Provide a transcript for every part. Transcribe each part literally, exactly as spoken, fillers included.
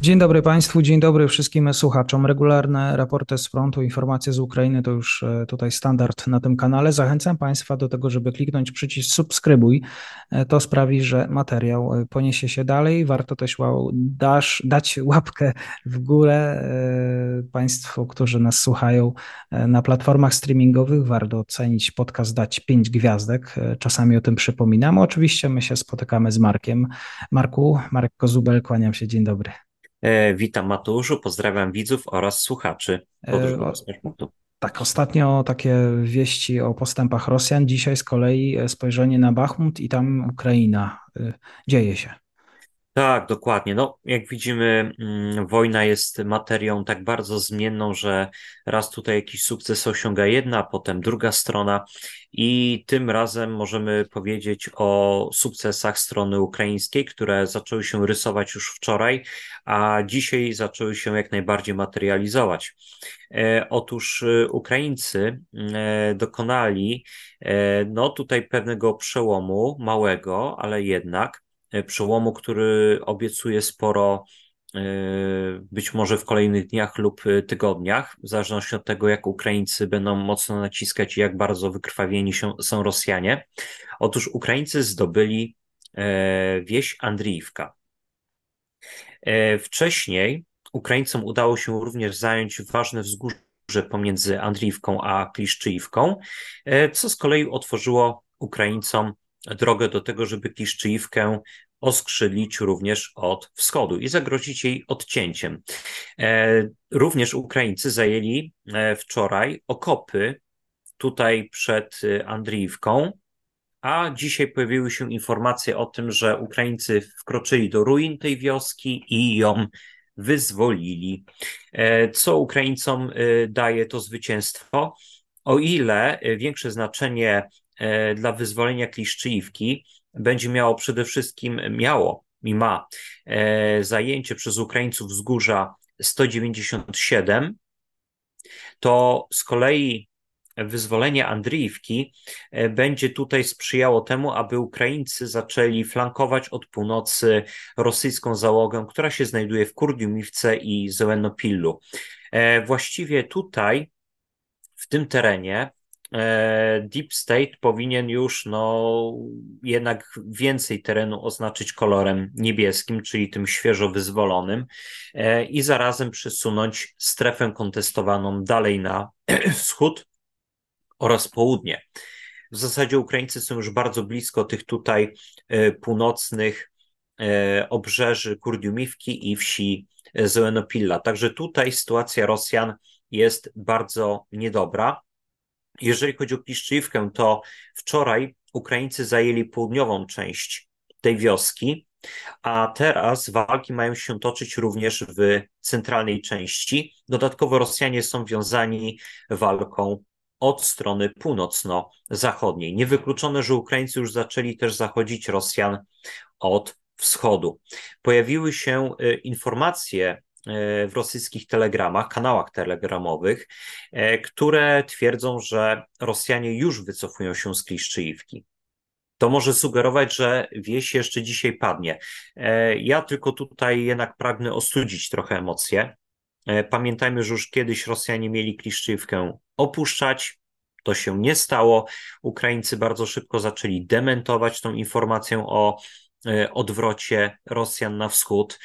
Dzień dobry Państwu, dzień dobry wszystkim słuchaczom. Regularne raporty z frontu, informacje z Ukrainy to już tutaj standard na tym kanale. Zachęcam Państwa do tego, żeby kliknąć przycisk subskrybuj. To sprawi, że materiał poniesie się dalej. Warto też dać łapkę w górę Państwu, którzy nas słuchają na platformach streamingowych. Warto ocenić podcast, dać pięć gwiazdek. Czasami o tym przypominam. Oczywiście my się spotykamy z Markiem. Marku, Marek Kozubel, kłaniam się, dzień dobry. Witam Mateuszu, pozdrawiam widzów oraz słuchaczy. Tak, ostatnio takie wieści o postępach Rosjan, dzisiaj z kolei spojrzenie na Bachmut i tam Ukraina. Dzieje się. Tak, dokładnie. No, jak widzimy, wojna jest materią tak bardzo zmienną, że raz tutaj jakiś sukces osiąga jedna, potem druga strona i tym razem możemy powiedzieć o sukcesach strony ukraińskiej, które zaczęły się rysować już wczoraj, a dzisiaj zaczęły się jak najbardziej materializować. Otóż Ukraińcy dokonali no tutaj pewnego przełomu, małego, ale jednak, przełomu, który obiecuje sporo być może w kolejnych dniach lub tygodniach, w zależności od tego, jak Ukraińcy będą mocno naciskać i jak bardzo wykrwawieni się, są Rosjanie. Otóż Ukraińcy zdobyli wieś Andriiwka. Wcześniej Ukraińcom udało się również zająć ważne wzgórze pomiędzy Andriiwką a Kliszczijiwką, co z kolei otworzyło Ukraińcom drogę do tego, żeby Kiszczyjówkę oskrzydlić również od wschodu i zagrozić jej odcięciem. Również Ukraińcy zajęli wczoraj okopy tutaj przed Andriiwką, a dzisiaj pojawiły się informacje o tym, że Ukraińcy wkroczyli do ruin tej wioski i ją wyzwolili. Co Ukraińcom daje to zwycięstwo? O ile większe znaczenie dla wyzwolenia Kliszczijiwki będzie miało przede wszystkim, miało i ma e, zajęcie przez Ukraińców wzgórza sto dziewięćdziesiąt siedem, to z kolei wyzwolenie Andriiwki e, będzie tutaj sprzyjało temu, aby Ukraińcy zaczęli flankować od północy rosyjską załogę, która się znajduje w Kurdiumiwce i Zełenopilu. E, właściwie tutaj, w tym terenie, Deep State powinien już no, jednak więcej terenu oznaczyć kolorem niebieskim, czyli tym świeżo wyzwolonym i zarazem przesunąć strefę kontestowaną dalej na wschód oraz południe. W zasadzie Ukraińcy są już bardzo blisko tych tutaj północnych obrzeży Kurdiumiwki i wsi Zełenopilla. Także tutaj sytuacja Rosjan jest bardzo niedobra. Jeżeli chodzi o Piszczywkę, to wczoraj Ukraińcy zajęli południową część tej wioski, a teraz walki mają się toczyć również w centralnej części. Dodatkowo Rosjanie są wiązani walką od strony północno-zachodniej. Niewykluczone, że Ukraińcy już zaczęli też zachodzić Rosjan od wschodu. Pojawiły się informacje w rosyjskich telegramach, kanałach telegramowych, które twierdzą, że Rosjanie już wycofują się z Kliszczijiwki. To może sugerować, że wieś jeszcze dzisiaj padnie. Ja tylko tutaj jednak pragnę ostudzić trochę emocje. Pamiętajmy, że już kiedyś Rosjanie mieli Kliszczijiwkę opuszczać. To się nie stało. Ukraińcy bardzo szybko zaczęli dementować tą informację o odwrocie Rosjan na wschód.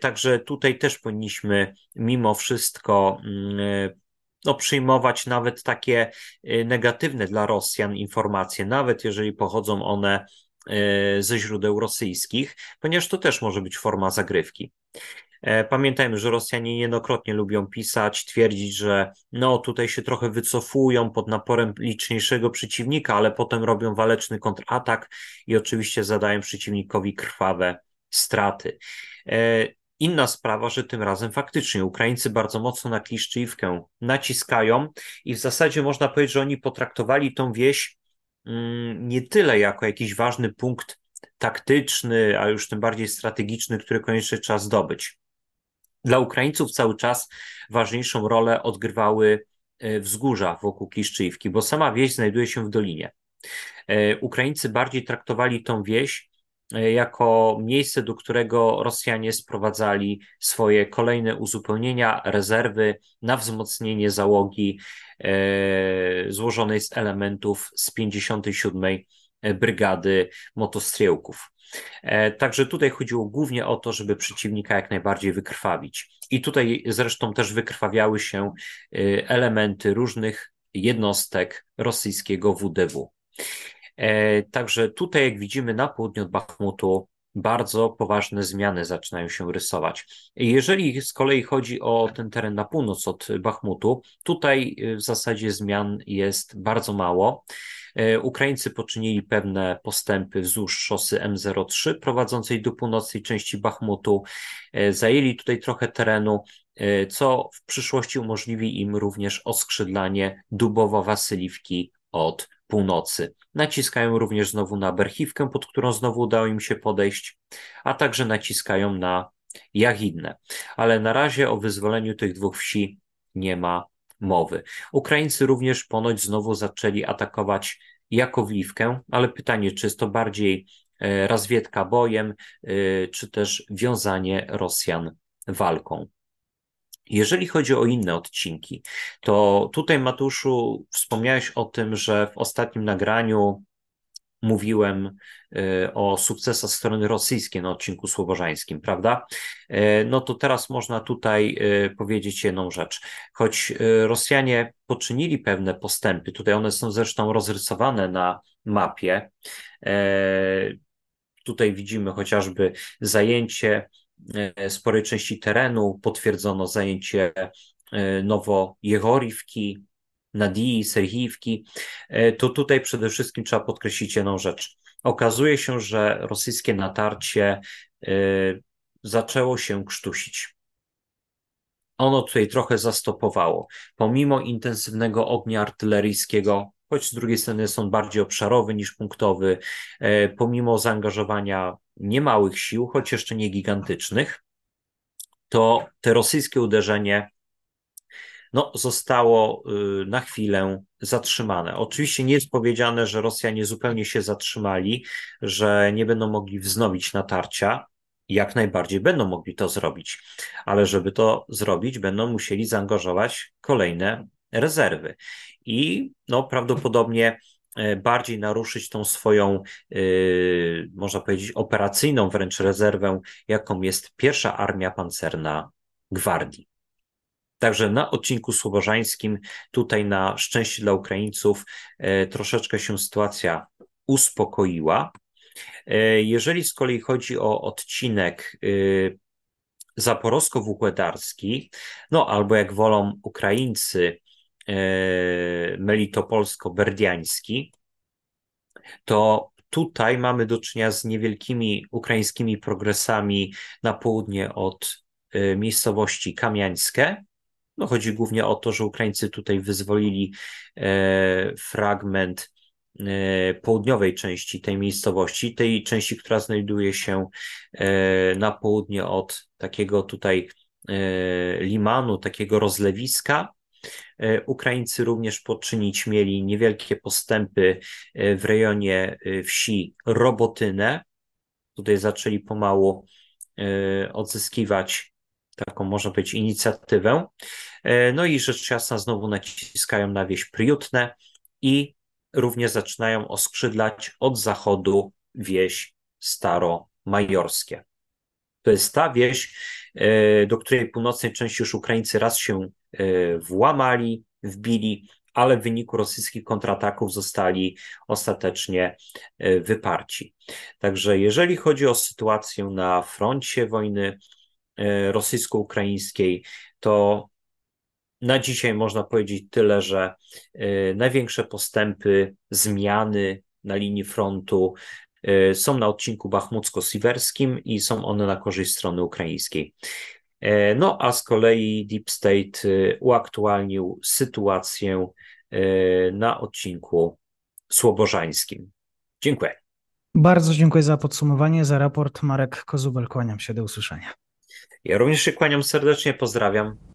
Także tutaj też powinniśmy mimo wszystko no, przyjmować nawet takie negatywne dla Rosjan informacje, nawet jeżeli pochodzą one ze źródeł rosyjskich, ponieważ to też może być forma zagrywki. Pamiętajmy, że Rosjanie niejednokrotnie lubią pisać, twierdzić, że no tutaj się trochę wycofują pod naporem liczniejszego przeciwnika, ale potem robią waleczny kontratak i oczywiście zadają przeciwnikowi krwawe straty. Inna sprawa, że tym razem faktycznie Ukraińcy bardzo mocno na Kliszczijiwkę naciskają i w zasadzie można powiedzieć, że oni potraktowali tą wieś nie tyle jako jakiś ważny punkt taktyczny, a już tym bardziej strategiczny, który koniecznie trzeba zdobyć. Dla Ukraińców cały czas ważniejszą rolę odgrywały wzgórza wokół Kliszczijiwki, bo sama wieś znajduje się w dolinie. Ukraińcy bardziej traktowali tą wieś jako miejsce, do którego Rosjanie sprowadzali swoje kolejne uzupełnienia, rezerwy na wzmocnienie załogi złożonej z elementów z pięćdziesiątej siódmej Brygady Motostrzelców. Także tutaj chodziło głównie o to, żeby przeciwnika jak najbardziej wykrwawić. I tutaj zresztą też wykrwawiały się elementy różnych jednostek rosyjskiego W D W. Także tutaj, jak widzimy, na południu od Bachmutu bardzo poważne zmiany zaczynają się rysować. Jeżeli z kolei chodzi o ten teren na północ od Bachmutu, tutaj w zasadzie zmian jest bardzo mało. Ukraińcy poczynili pewne postępy wzdłuż szosy M zero trzy prowadzącej do północnej części Bachmutu. Zajęli tutaj trochę terenu, co w przyszłości umożliwi im również oskrzydlanie Dubowo-Wasyliwki od północy. Naciskają również znowu na Berchiwkę, pod którą znowu udało im się podejść, a także naciskają na Jahidne. Ale na razie o wyzwoleniu tych dwóch wsi nie ma mowy. Ukraińcy również ponoć znowu zaczęli atakować Jakowliwkę, ale pytanie, czy jest to bardziej rozwiedka bojem, czy też wiązanie Rosjan walką. Jeżeli chodzi o inne odcinki, to tutaj, Mateuszu, wspomniałeś o tym, że w ostatnim nagraniu mówiłem o sukcesach strony rosyjskiej na odcinku słowożańskim, prawda? No to teraz można tutaj powiedzieć jedną rzecz. Choć Rosjanie poczynili pewne postępy, tutaj one są zresztą rozrysowane na mapie. Tutaj widzimy chociażby zajęcie sporej części terenu, potwierdzono zajęcie Nowojehoriwki, Nadii, Serhiwki, to tutaj przede wszystkim trzeba podkreślić jedną rzecz. Okazuje się, że rosyjskie natarcie zaczęło się krztusić. Ono tutaj trochę zastopowało. Pomimo intensywnego ognia artyleryjskiego, choć z drugiej strony jest on bardziej obszarowy niż punktowy, pomimo zaangażowania niemałych sił, choć jeszcze nie gigantycznych, to te rosyjskie uderzenie no, zostało na chwilę zatrzymane. Oczywiście nie jest powiedziane, że Rosjanie zupełnie się zatrzymali, że nie będą mogli wznowić natarcia. Jak najbardziej będą mogli to zrobić, ale żeby to zrobić, będą musieli zaangażować kolejne rezerwy i no, prawdopodobnie bardziej naruszyć tą swoją, yy, można powiedzieć, operacyjną wręcz rezerwę, jaką jest Pierwsza Armia Pancerna Gwardii. Także na odcinku słowożańskim, tutaj na szczęście dla Ukraińców, yy, troszeczkę się sytuacja uspokoiła. Yy, jeżeli z kolei chodzi o odcinek yy, zaporowsko-wukładarski, no albo jak wolą Ukraińcy, melitopolsko-berdiański, to tutaj mamy do czynienia z niewielkimi ukraińskimi progresami na południe od miejscowości Kamiańskie. No, chodzi głównie o to, że Ukraińcy tutaj wyzwolili fragment południowej części tej miejscowości, tej części, która znajduje się na południe od takiego tutaj limanu, takiego rozlewiska. Ukraińcy również poczynić mieli niewielkie postępy w rejonie wsi Robotynę. Tutaj zaczęli pomału odzyskiwać taką, można powiedzieć, inicjatywę. No i rzecz jasna znowu naciskają na wieś Priutne i również zaczynają oskrzydlać od zachodu wieś Staromajorskie. To jest ta wieś, do której północnej części już Ukraińcy raz się włamali, wbili, ale w wyniku rosyjskich kontrataków zostali ostatecznie wyparci. Także jeżeli chodzi o sytuację na froncie wojny rosyjsko-ukraińskiej, to na dzisiaj można powiedzieć tyle, że największe postępy, zmiany na linii frontu są na odcinku bachmucko-siwerskim i są one na korzyść strony ukraińskiej. No a z kolei Deep State uaktualnił sytuację na odcinku słowożańskim. Dziękuję. Bardzo dziękuję za podsumowanie, za raport. Marek Kozubel, kłaniam się, do usłyszenia. Ja również się kłaniam serdecznie, pozdrawiam.